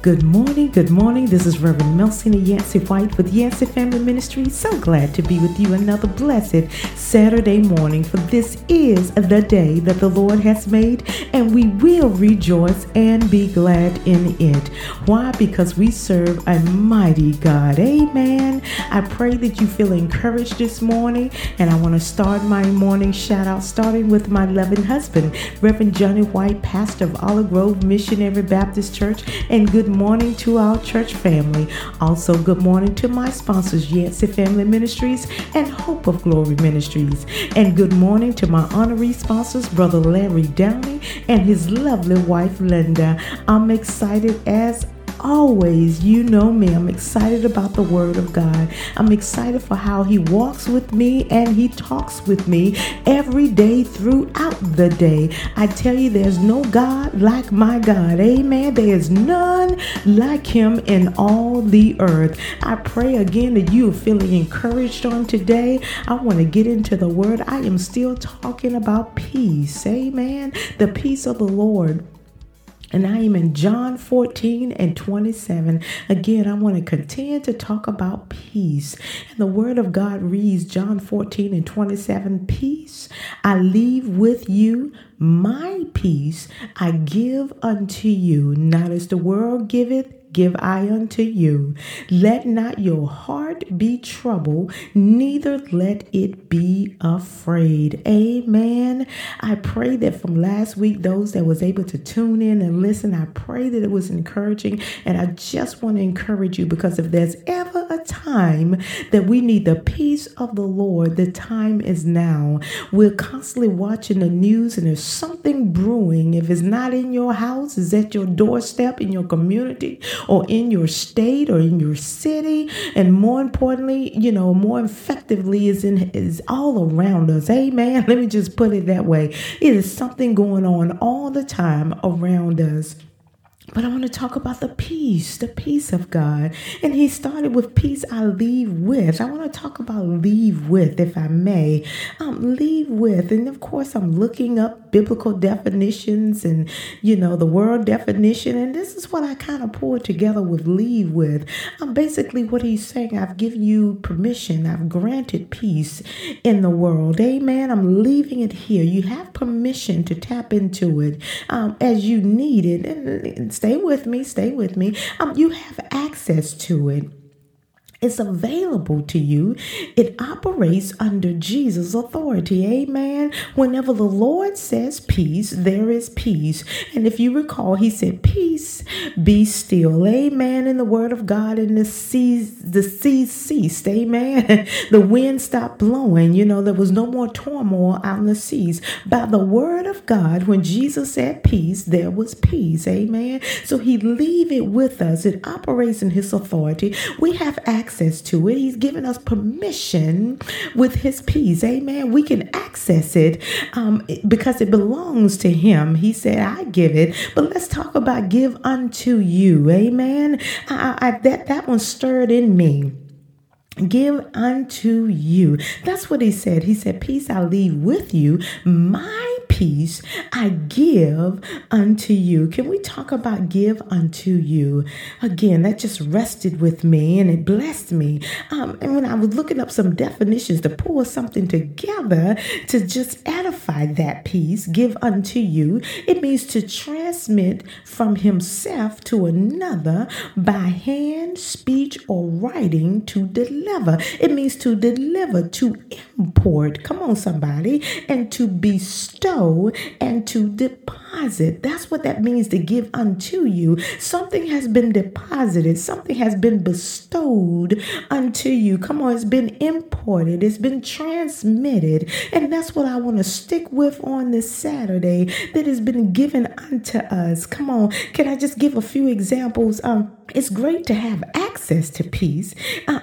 Good morning, this is Reverend Mel Yancey White with Yancey Family Ministries. So glad to be with you another blessed Saturday morning, for this is the day that the Lord has made, and we will rejoice and be glad in it. Why? Because we serve a mighty God. Amen. I pray that you feel encouraged this morning, and I want to start my morning shout out starting with my loving husband, Reverend Johnny White, pastor of Olive Grove Missionary Baptist Church, and good morning to our church family. Also, good morning to my sponsors, Yancey Family Ministries and Hope of Glory Ministries. And good morning to my honorary sponsors, Brother Larry Downey and his lovely wife, Linda. I'm excited as always, you know me. I'm excited about the Word of God. I'm excited for how He walks with me and He talks with me every day throughout the day. I tell you, there's no God like my God. Amen. There is none like Him in all the earth. I pray again that you are feeling encouraged on today. I want to get into the Word. I am still talking about peace. Amen. The peace of the Lord. And I am in John 14:27. Again, I want to continue to talk about peace. And the Word of God reads John 14:27, "Peace I leave with you, my peace I give unto you. Not as the world giveth, give I unto you. Let not your heart be troubled, neither let it be afraid." Amen. I pray that from last week, those that was able to tune in and listen, I pray that it was encouraging. And I just want to encourage you, because if there's ever a time that we need the peace of the Lord, the time is now. We're constantly watching the news, and there's something brewing. If it's not in your house, it's at your doorstep, in your community, or in your state, or in your city, and more importantly, you know, more effectively, is all around us. Amen. Let me just put it that way. It is something going on all the time around us. But I want to talk about the peace of God. And He started with peace I leave with. I want to talk about leave with, if I may. Leave with. And of course, I'm looking up biblical definitions and, you know, the world definition. And this is what I kind of pulled together with leave with. Basically what He's saying, I've given you permission. I've granted peace in the world. Amen. I'm leaving it here. You have permission to tap into it as you need it. And stay with me. You have access to it. It's available to you. It operates under Jesus' authority. Amen. Whenever the Lord says peace, there is peace. And if you recall, He said, "Peace, be still." Amen. In the Word of God, and the seas ceased. Amen. The wind stopped blowing. You know, there was no more turmoil on the seas. By the Word of God, when Jesus said peace, there was peace. Amen. So He leave it with us. It operates in His authority. We have access to it. He's given us permission with His peace. Amen. We can access it because it belongs to Him. He said, "I give it." But let's talk about give unto you. Amen. That one stirred in me. Give unto you. That's what He said. He said, "Peace I leave with you. My peace I give unto you." Can we talk about give unto you? Again, that just rested with me and it blessed me. And when I was looking up some definitions to pull something together to just edify that peace, give unto you, it means to transmit from himself to another by hand, speech, or writing to deliver. It means to deliver, to import. Come on, somebody. And to bestow, and to deposit. That's what that means, to give unto you. Something has been deposited. Something has been bestowed unto you. Come on, it's been imported. It's been transmitted. And that's what I want to stick with on this Saturday, that has been given unto us. Come on, can I just give a few examples? It's great to have access to peace.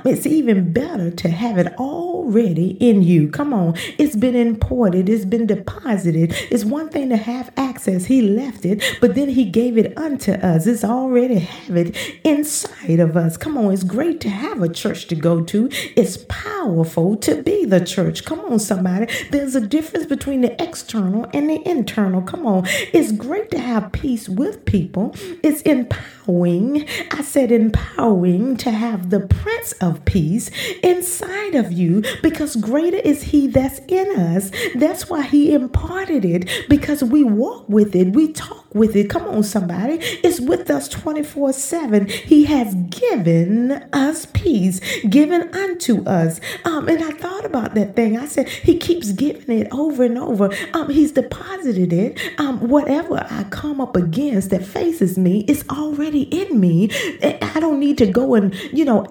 It's even better to have it already in you. Come on, it's been imported. It's been deposited. It's one thing to have access access. He left it, but then he gave it unto us. It's already have it inside of us. Come on, it's great to have a church to go to. It's powerful to be the church. Come on, somebody. There's a difference between the external and the internal. Come on. It's great to have peace with people. It's empowering. I said empowering to have the Prince of Peace inside of you, because greater is he that's in us. That's why he imparted it, because we walk with it. We talk with it. Come on, somebody. It's with us 24/7. He has given us peace, given unto us. And I thought about that thing. I said, he keeps giving it over and over. He's deposited it. Whatever I come up against that faces me, it's already in me. I don't need to go and,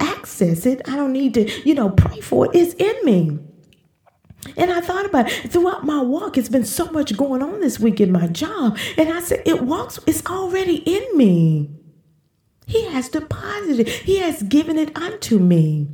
access it. I don't need to, pray for it. It's in me. And I thought about it. Throughout my walk, it's been so much going on this week in my job. And I said, it's already in me. He has deposited it. He has given it unto me.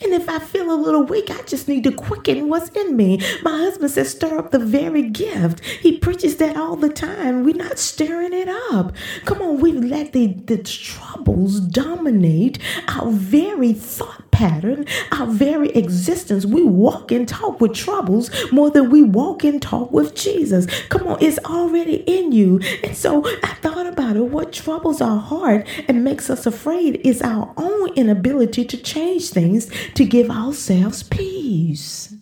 And if I feel a little weak, I just need to quicken what's in me. My husband says, stir up the very gift. He preaches that all the time. We're not stirring it up. Come on, we've let the troubles dominate our very thought pattern, our very existence. We walk and talk with troubles more than we walk and talk with Jesus. Come on, it's already in you. And so I thought about it. What troubles our heart and makes us afraid is our own inability to change things, to give ourselves peace.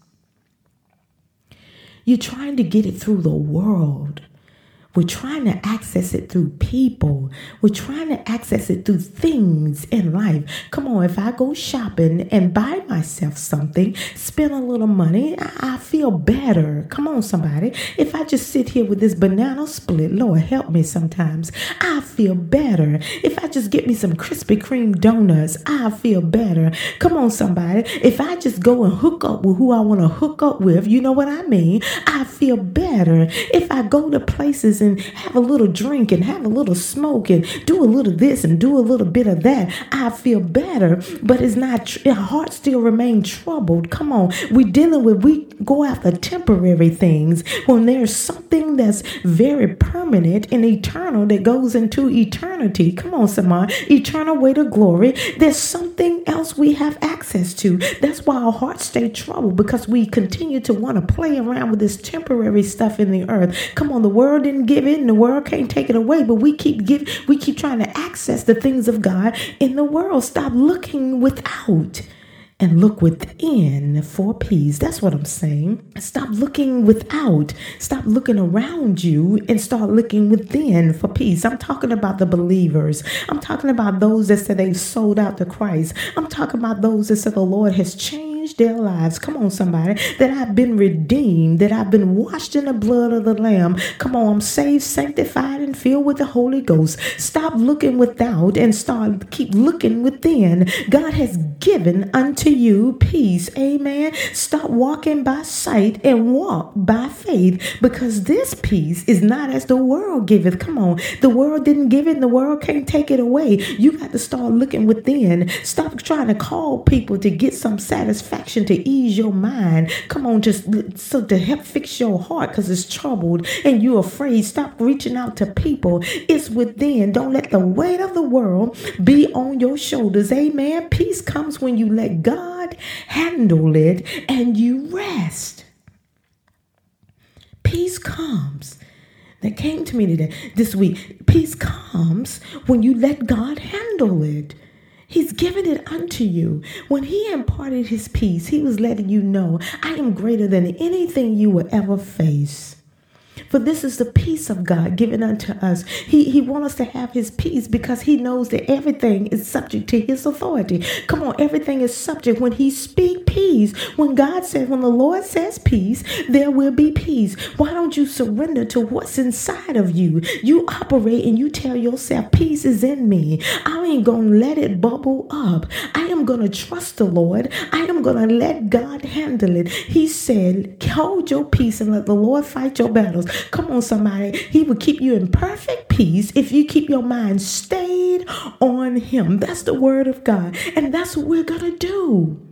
You're trying to get it through the world. We're trying to access it through people. We're trying to access it through things in life. Come on, if I go shopping and buy myself something, spend a little money, I feel better. Come on, somebody. If I just sit here with this banana split, Lord, help me sometimes, I feel better. If I just get me some Krispy Kreme donuts, I feel better. Come on, somebody. If I just go and hook up with who I want to hook up with, you know what I mean? I feel better. If I go to places and have a little drink and have a little smoke and do a little this and do a little bit of that, I feel better. But it's not, your heart still remains troubled. Come on, we go after temporary things when there's something that's very permanent and eternal that goes into eternity. Come on, Samar, eternal way to glory. There's something else we have access to. That's why our hearts stay troubled, because we continue to want to play around with this temporary stuff in the earth. Come on, the world didn't give in, the world can't take it away, but we keep trying to access the things of God in the world. Stop looking without and look within for peace. That's what I'm saying. Stop looking without. Stop looking around you and start looking within for peace. I'm talking about the believers. I'm talking about those that said they've sold out to Christ. I'm talking about those that said the Lord has changed their lives. Come on, somebody. That I've been redeemed, that I've been washed in the blood of the Lamb. Come on, I'm saved, sanctified, and filled with the Holy Ghost. Stop looking without and keep looking within. God has given unto you peace. Amen. Stop walking by sight and walk by faith, because this peace is not as the world giveth. Come on. The world didn't give it, and the world can't take it away. You got to start looking within. Stop trying to call people to get some satisfaction, to ease your mind. Come on, to help fix your heart, because it's troubled and you're afraid. Stop reaching out to people. It's within. Don't let the weight of the world be on your shoulders. Amen. Peace comes when you let God handle it and you rest. Peace comes. That came to me today, this week. Peace comes when you let God handle it. He's given it unto you. When he imparted his peace, he was letting you know, I am greater than anything you will ever face. For this is the peace of God given unto us. He wants us to have his peace, because he knows that everything is subject to his authority. Come on, everything is subject. When he speaks peace, when the Lord says peace, there will be peace. Why don't you surrender to what's inside of you? You operate and you tell yourself, peace is in me. I ain't going to let it bubble up. I am going to trust the Lord. I am going to let God handle it. He said, hold your peace and let the Lord fight your battles. Come on, somebody. He will keep you in perfect peace if you keep your mind stayed on him. That's the word of God. And that's what we're going to do.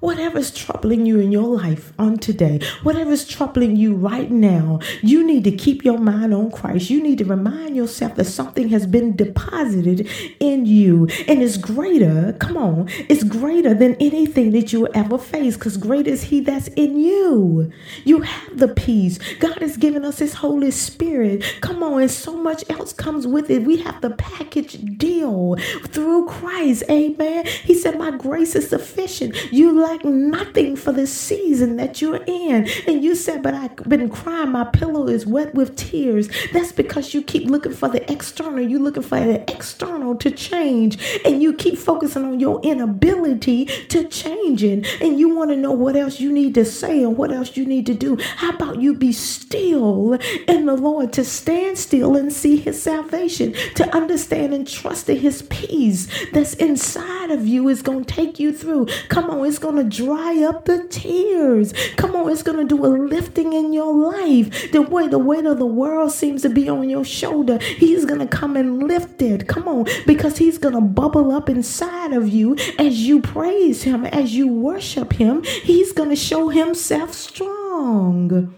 Whatever's troubling you in your life on today, whatever's troubling you right now, you need to keep your mind on Christ. You need to remind yourself that something has been deposited in you and it's greater. Come on, it's greater than anything that you will ever face, because greater is He that's in you. You have the peace. God has given us His Holy Spirit. Come on, and so much else comes with it. We have the package deal through Christ. Amen. He said, "My grace is sufficient. You lack nothing for the season that you're in." And you said, "But I've been crying. My pillow is wet with tears." That's because you keep looking for the external. You're looking for the external to change. And you keep focusing on your inability to change it. And you want to know what else you need to say and what else you need to do. How about you be still in the Lord, to stand still and see His salvation, to understand and trust in His peace that's inside of you is going to take you through. Come on, it's going to dry up the tears. Come on, it's going to do a lifting in your life. The weight of the world seems to be on your shoulder. He's going to come and lift it. Come on, because He's going to bubble up inside of you as you praise Him, as you worship Him. He's going to show Himself strong.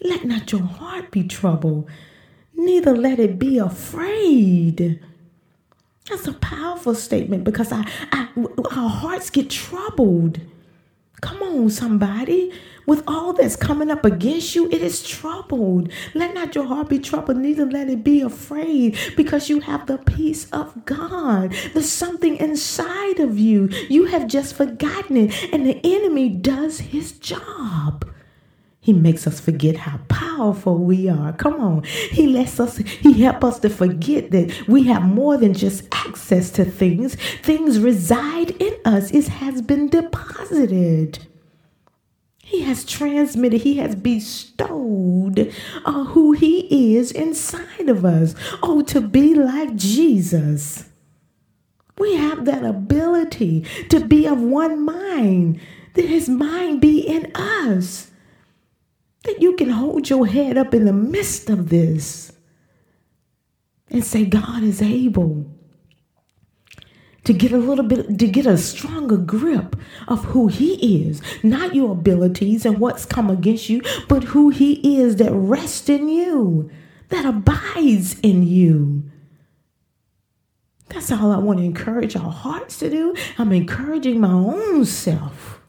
Let not your heart be troubled, neither let it be afraid. That's a powerful statement, because our hearts get troubled. Come on, somebody. With all that's coming up against you, it is troubled. Let not your heart be troubled, neither let it be afraid, because you have the peace of God. There's something inside of you. You have just forgotten it, and the enemy does his job. He makes us forget how powerful we are. Come on. He helps us to forget that we have more than just access to things. Things reside in us. It has been deposited. He has transmitted, He has bestowed who He is inside of us. Oh, to be like Jesus. We have that ability to be of one mind, that His mind be in us, that you can hold your head up in the midst of this and say, God is able to get a little bit, to get a stronger grip of who He is, not your abilities and what's come against you, but who He is that rests in you, that abides in you. That's all I want to encourage our hearts to do. I'm encouraging my own self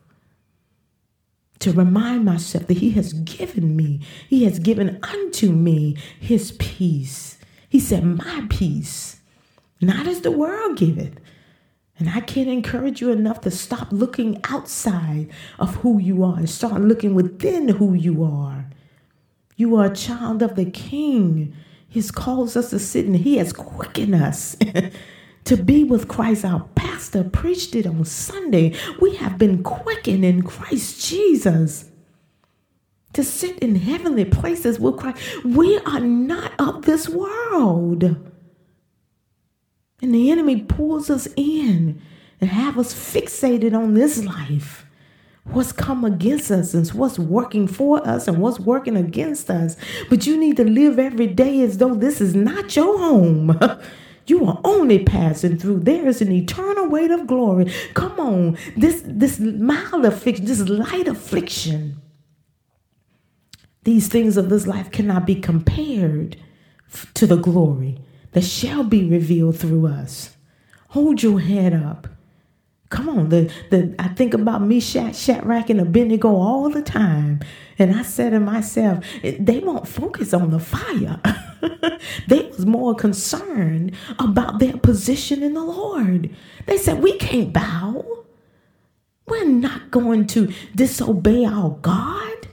to remind myself that He has given me, He has given unto me His peace. He said, "My peace, not as the world giveth." And I can't encourage you enough to stop looking outside of who you are and start looking within who you are. You are a child of the King. He's calls us to sit, and He has quickened us to be with Christ. Our pastor preached it on Sunday. We have been quickened in Christ Jesus to sit in heavenly places with Christ. We are not of this world. And the enemy pulls us in and have us fixated on this life. What's come against us and what's working for us and what's working against us. But you need to live every day as though this is not your home. You are only passing through. There is an eternal weight of glory. Come on, this mild affliction, this light affliction. These things of this life cannot be compared to the glory that shall be revealed through us. Hold your head up. Come on. I think about Meshach, Shadrach, and Abednego all the time. And I said to myself, they won't focus on the fire. They was more concerned about their position in the Lord. They said, "We can't bow. We're not going to disobey our God.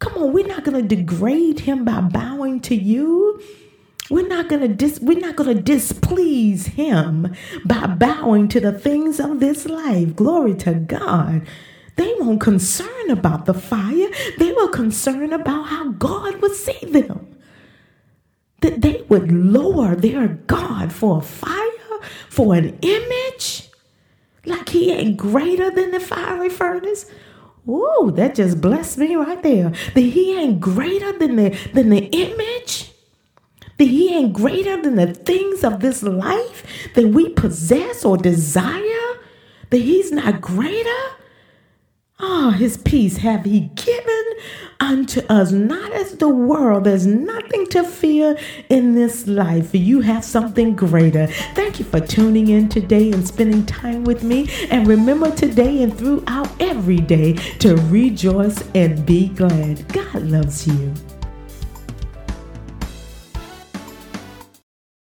Come on, we're not going to degrade Him by bowing to you. We're not going to displease Him by bowing to the things of this life." Glory to God. They weren't concerned about the fire. They were concerned about how God would see them. That they would lower their God for a fire, for an image, like He ain't greater than the fiery furnace. Ooh, that just blessed me right there. That He ain't greater than the image. That He ain't greater than the things of this life that we possess or desire. but he's not greater. Ah, his peace have he given unto us, not as the world. There's nothing to fear in this life. You have something greater. Thank you for tuning in today and spending time with me. And remember today and throughout every day to rejoice and be glad. God loves you.